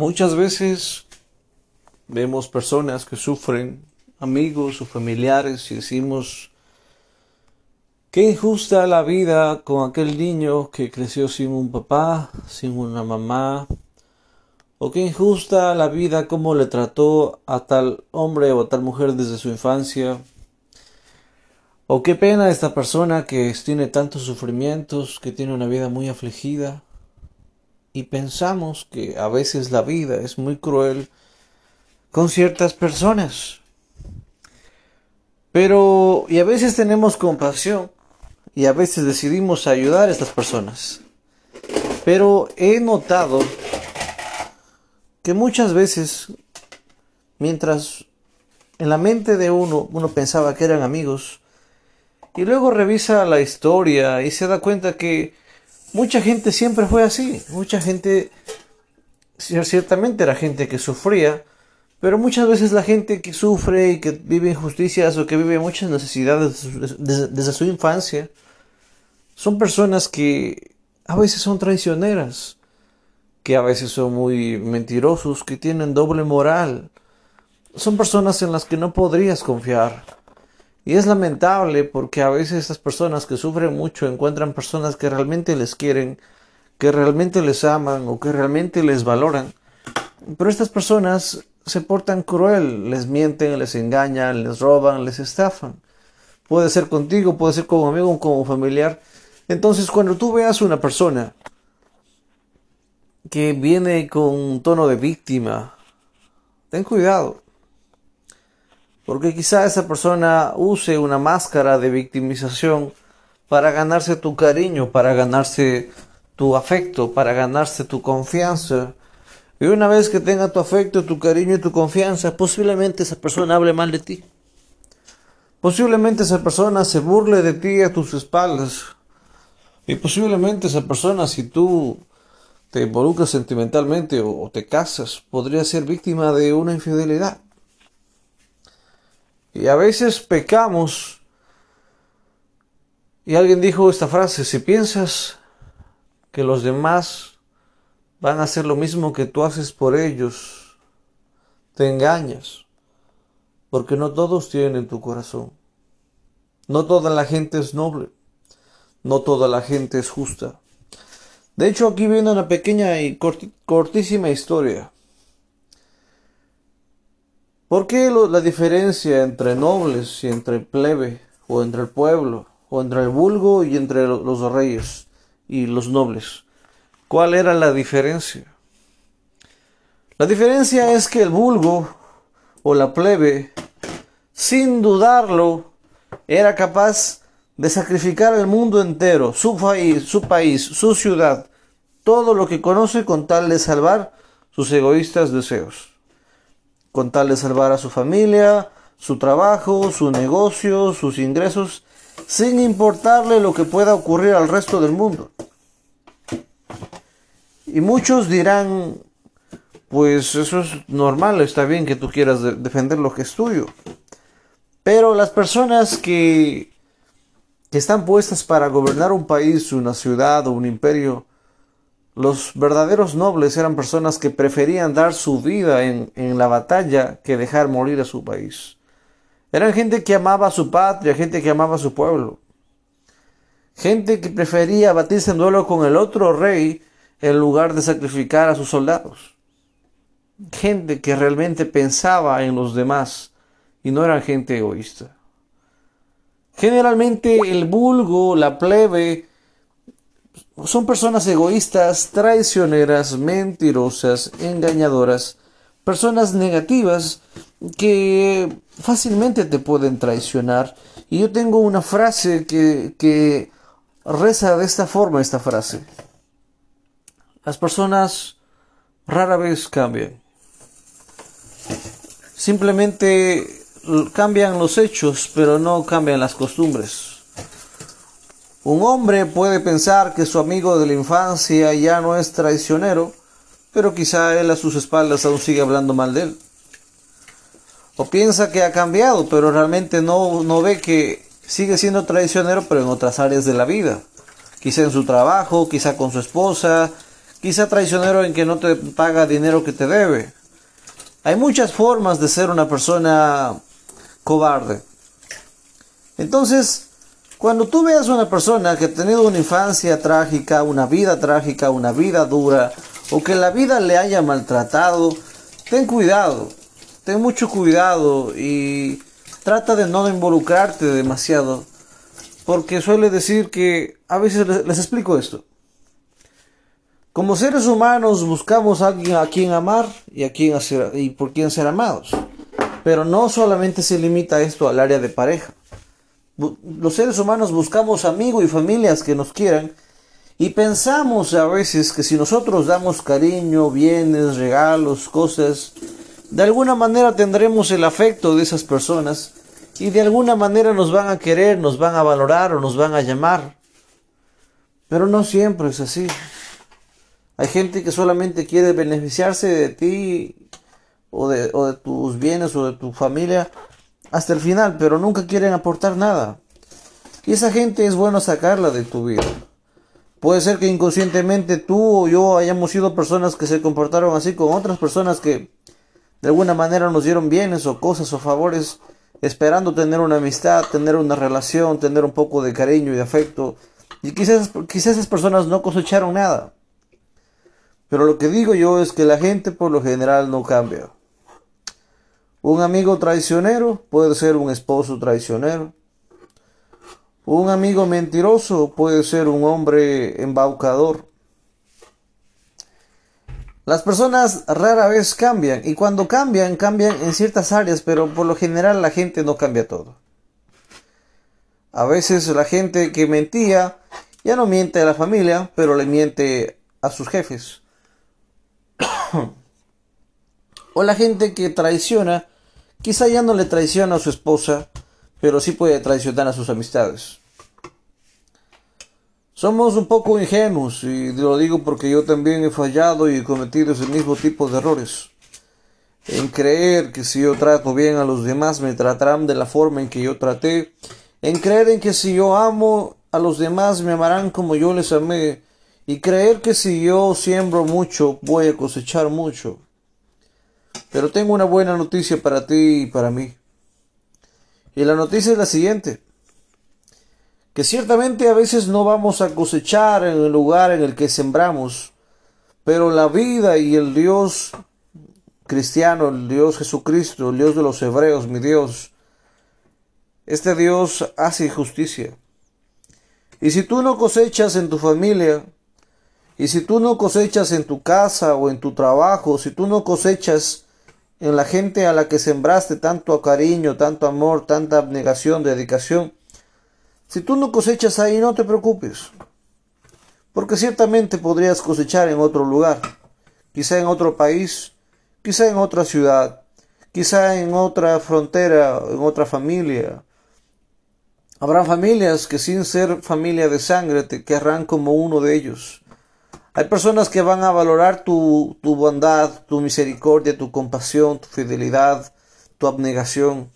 Muchas veces vemos personas que sufren, amigos o familiares, y decimos, qué injusta la vida con aquel niño que creció sin un papá, sin una mamá, o qué injusta la vida cómo le trató a tal hombre o a tal mujer desde su infancia, o qué pena esta persona que tiene tantos sufrimientos, que tiene una vida muy afligida. Y pensamos que a veces la vida es muy cruel con ciertas personas. Pero, y a veces tenemos compasión, y a veces decidimos ayudar a estas personas. Pero he notado que muchas veces, mientras en la mente de uno pensaba que eran amigos, y luego revisa la historia y se da cuenta que mucha gente siempre fue así. Mucha gente, ciertamente era gente que sufría, pero muchas veces la gente que sufre y que vive injusticias o que vive muchas necesidades desde su infancia, son personas que a veces son traicioneras, que a veces son muy mentirosos, que tienen doble moral. Son personas en las que no podrías confiar. Y es lamentable porque a veces estas personas que sufren mucho encuentran personas que realmente les quieren, que realmente les aman o que realmente les valoran. Pero estas personas se portan cruel, les mienten, les engañan, les roban, les estafan. Puede ser contigo, puede ser como amigo o como familiar. Entonces cuando tú veas una persona que viene con un tono de víctima, ten cuidado. Porque quizá esa persona use una máscara de victimización para ganarse tu cariño, para ganarse tu afecto, para ganarse tu confianza. Y una vez que tenga tu afecto, tu cariño y tu confianza, posiblemente esa persona hable mal de ti. Posiblemente esa persona se burle de ti a tus espaldas. Y posiblemente esa persona, si tú te involucras sentimentalmente o te casas, podría ser víctima de una infidelidad. Y a veces pecamos, y alguien dijo esta frase, si piensas que los demás van a hacer lo mismo que tú haces por ellos, te engañas, porque no todos tienen tu corazón, no toda la gente es noble, no toda la gente es justa. De hecho, aquí viene una pequeña y cortísima historia. ¿Por qué la diferencia entre nobles y entre plebe, o entre el pueblo, o entre el vulgo y entre los reyes y los nobles? ¿Cuál era la diferencia? La diferencia es que el vulgo o la plebe, sin dudarlo, era capaz de sacrificar el mundo entero, su país, su ciudad, todo lo que conoce con tal de salvar sus egoístas deseos. Con tal de salvar a su familia, su trabajo, su negocio, sus ingresos, sin importarle lo que pueda ocurrir al resto del mundo. Y muchos dirán, pues eso es normal, está bien que tú quieras defender lo que es tuyo. Pero las personas que están puestas para gobernar un país, una ciudad o un imperio, los verdaderos nobles eran personas que preferían dar su vida en la batalla que dejar morir a su país. Eran gente que amaba a su patria, gente que amaba a su pueblo. Gente que prefería batirse en duelo con el otro rey en lugar de sacrificar a sus soldados. Gente que realmente pensaba en los demás y no era gente egoísta. Generalmente el vulgo, la plebe, son personas egoístas, traicioneras, mentirosas, engañadoras, personas negativas que fácilmente te pueden traicionar. Y yo tengo una frase que reza de esta forma, esta frase. Las personas rara vez cambian. Simplemente cambian los hechos, pero no cambian las costumbres. Un hombre puede pensar que su amigo de la infancia ya no es traicionero, pero quizá él a sus espaldas aún sigue hablando mal de él. O piensa que ha cambiado, pero realmente no ve que sigue siendo traicionero, pero en otras áreas de la vida. Quizá en su trabajo, quizá con su esposa, quizá traicionero en que no te paga dinero que te debe. Hay muchas formas de ser una persona cobarde. Entonces, cuando tú veas a una persona que ha tenido una infancia trágica, una vida dura, o que la vida le haya maltratado, ten cuidado, ten mucho cuidado y trata de no involucrarte demasiado, porque suele decir que, a veces les explico esto, como seres humanos buscamos a alguien a quien amar y, y por quien ser amados, pero no solamente se limita esto al área de pareja. Los seres humanos buscamos amigos y familias que nos quieran, y pensamos a veces que si nosotros damos cariño, bienes, regalos, cosas, de alguna manera tendremos el afecto de esas personas y de alguna manera nos van a querer, nos van a valorar o nos van a llamar. Pero no siempre es así. Hay gente que solamente quiere beneficiarse de ti o de tus bienes o de tu familia hasta el final, pero nunca quieren aportar nada. Y esa gente es bueno sacarla de tu vida. Puede ser que inconscientemente tú o yo hayamos sido personas que se comportaron así con otras personas que de alguna manera nos dieron bienes o cosas o favores, esperando tener una amistad, tener una relación, tener un poco de cariño y de afecto. Y quizás esas personas no cosecharon nada. Pero lo que digo yo es que la gente por lo general no cambia. Un amigo traicionero puede ser un esposo traicionero. Un amigo mentiroso puede ser un hombre embaucador. Las personas rara vez cambian, y cuando cambian, cambian en ciertas áreas, pero por lo general la gente no cambia todo. A veces la gente que mentía ya no miente a la familia, pero le miente a sus jefes. O la gente que traiciona, quizá ya no le traiciona a su esposa, pero sí puede traicionar a sus amistades. Somos un poco ingenuos, y lo digo porque yo también he fallado y he cometido ese mismo tipo de errores. En creer que si yo trato bien a los demás me tratarán de la forma en que yo traté. En creer en que si yo amo a los demás me amarán como yo les amé. Y creer que si yo siembro mucho voy a cosechar mucho. Pero tengo una buena noticia para ti y para mí. Y la noticia es la siguiente. Que ciertamente a veces no vamos a cosechar en el lugar en el que sembramos, pero la vida y el Dios cristiano, el Dios Jesucristo, el Dios de los hebreos, mi Dios, este Dios hace justicia. Y si tú no cosechas en tu familia, y si tú no cosechas en tu casa o en tu trabajo, si tú no cosechas en la gente a la que sembraste tanto cariño, tanto amor, tanta abnegación, dedicación, si tú no cosechas ahí, no te preocupes, porque ciertamente podrías cosechar en otro lugar, quizá en otro país, quizá en otra ciudad, quizá en otra frontera, en otra familia. Habrá familias que sin ser familia de sangre te querrán como uno de ellos. Hay personas que van a valorar tu bondad, tu misericordia, tu compasión, tu fidelidad, tu abnegación.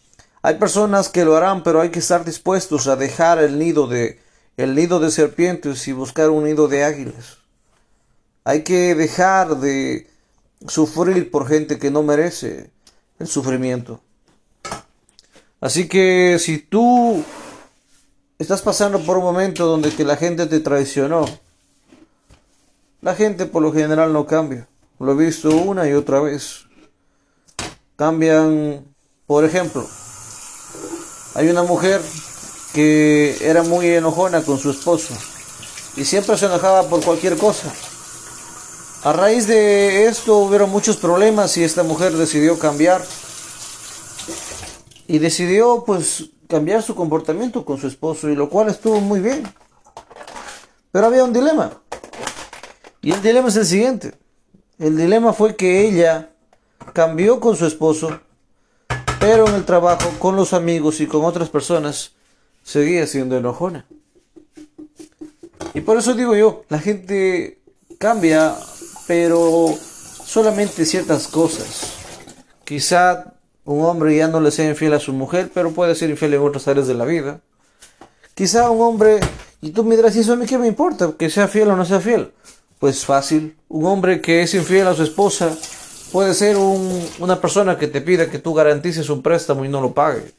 Hay personas que lo harán, pero hay que estar dispuestos a dejar el nido de serpientes y buscar un nido de águilas. Hay que dejar de sufrir por gente que no merece el sufrimiento. Así que si tú estás pasando por un momento donde que la gente te traicionó, la gente por lo general no cambia. Lo he visto una y otra vez. Cambian, por ejemplo, hay una mujer que era muy enojona con su esposo y siempre se enojaba por cualquier cosa. A raíz de esto hubieron muchos problemas y esta mujer decidió cambiar. Y decidió pues cambiar su comportamiento con su esposo, y lo cual estuvo muy bien. Pero había un dilema. Y el dilema es el siguiente. El dilema fue que ella cambió con su esposo, pero en el trabajo, con los amigos y con otras personas, seguía siendo enojona. Y por eso digo yo, la gente cambia, pero solamente ciertas cosas. Quizá un hombre ya no le sea infiel a su mujer, pero puede ser infiel en otras áreas de la vida. Quizá un hombre, y tú me dirás, ¿eso a mí qué me importa? Que sea fiel o no sea fiel. pues fácil. Un hombre que es infiel a su esposa puede ser una persona que te pida que tú garantices un préstamo y no lo pague.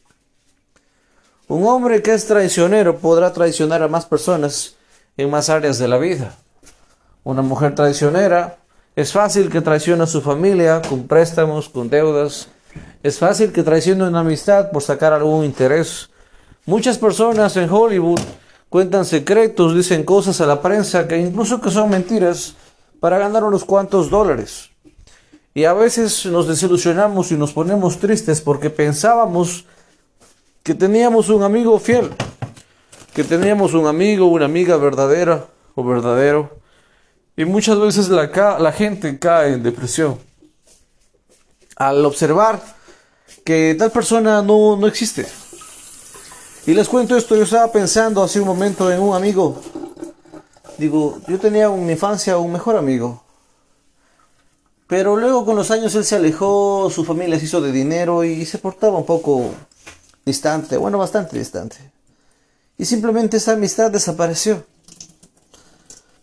Un hombre que es traicionero podrá traicionar a más personas en más áreas de la vida. Una mujer traicionera es fácil que traicione a su familia con préstamos, con deudas. Es fácil que traicione una amistad por sacar algún interés. Muchas personas en Hollywood cuentan secretos, dicen cosas a la prensa que incluso que son mentiras para ganar unos cuantos dólares. Y a veces nos desilusionamos y nos ponemos tristes porque pensábamos que teníamos un amigo fiel, que teníamos un amigo, una amiga verdadera o verdadero. Y muchas veces la gente cae en depresión al observar que tal persona no existe. Y les cuento esto, yo estaba pensando hace un momento en un amigo. Digo, yo tenía en mi infancia un mejor amigo. Pero luego con los años él se alejó, su familia se hizo de dinero y se portaba un poco distante, bueno, bastante distante. Y simplemente esa amistad desapareció.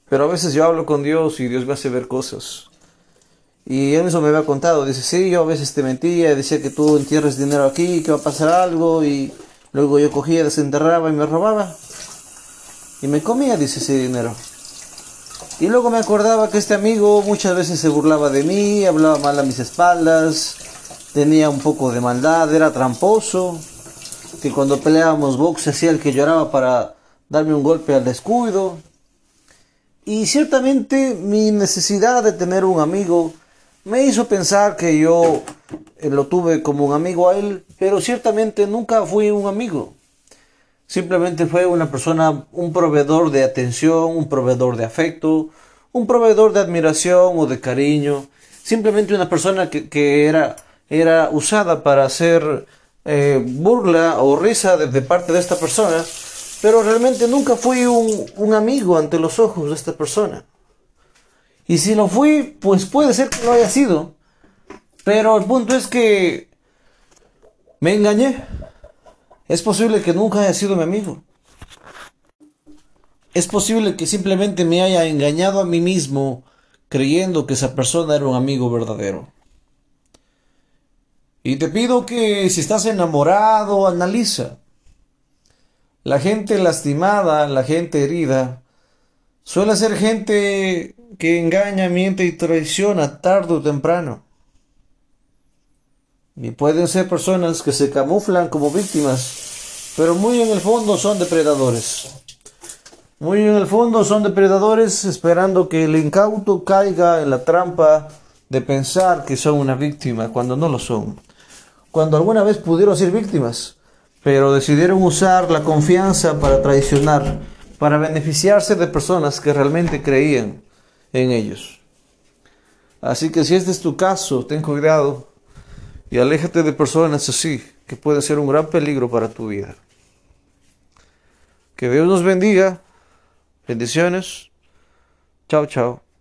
Pero a veces yo hablo con Dios y Dios me hace ver cosas. Y él mismo me había contado, dice, sí, yo a veces te mentía, decía que tú entierres dinero aquí, que va a pasar algo y... Luego yo cogía, desenterraba y me robaba. Y me comía, dice, ese dinero. Y luego me acordaba que este amigo muchas veces se burlaba de mí, hablaba mal a mis espaldas, tenía un poco de maldad, era tramposo, que cuando peleábamos box hacía el que lloraba para darme un golpe al descuido. Y ciertamente mi necesidad de tener un amigo me hizo pensar que yo lo tuve como un amigo a él, pero ciertamente nunca fui un amigo. Simplemente fue una persona, un proveedor de atención, un proveedor de afecto, un proveedor de admiración o de cariño. Simplemente una persona que era usada para hacer burla o risa de parte de esta persona, pero realmente nunca fui un amigo ante los ojos de esta persona. Y si lo fui, pues puede ser que lo haya sido. Pero el punto es que me engañé. Es posible que nunca haya sido mi amigo. Es posible que simplemente me haya engañado a mí mismo creyendo que esa persona era un amigo verdadero. Y te pido que si estás enamorado, analiza. La gente lastimada, la gente herida, suele ser gente que engaña, miente y traiciona tarde o temprano. Y pueden ser personas que se camuflan como víctimas, pero muy en el fondo son depredadores. Muy en el fondo son depredadores esperando que el incauto caiga en la trampa de pensar que son una víctima cuando no lo son. Cuando alguna vez pudieron ser víctimas, pero decidieron usar la confianza para traicionar, para beneficiarse de personas que realmente creían en ellos. Así que si este es tu caso, ten cuidado y aléjate de personas así, que puede ser un gran peligro para tu vida. Que Dios nos bendiga. Bendiciones. Chao, chao.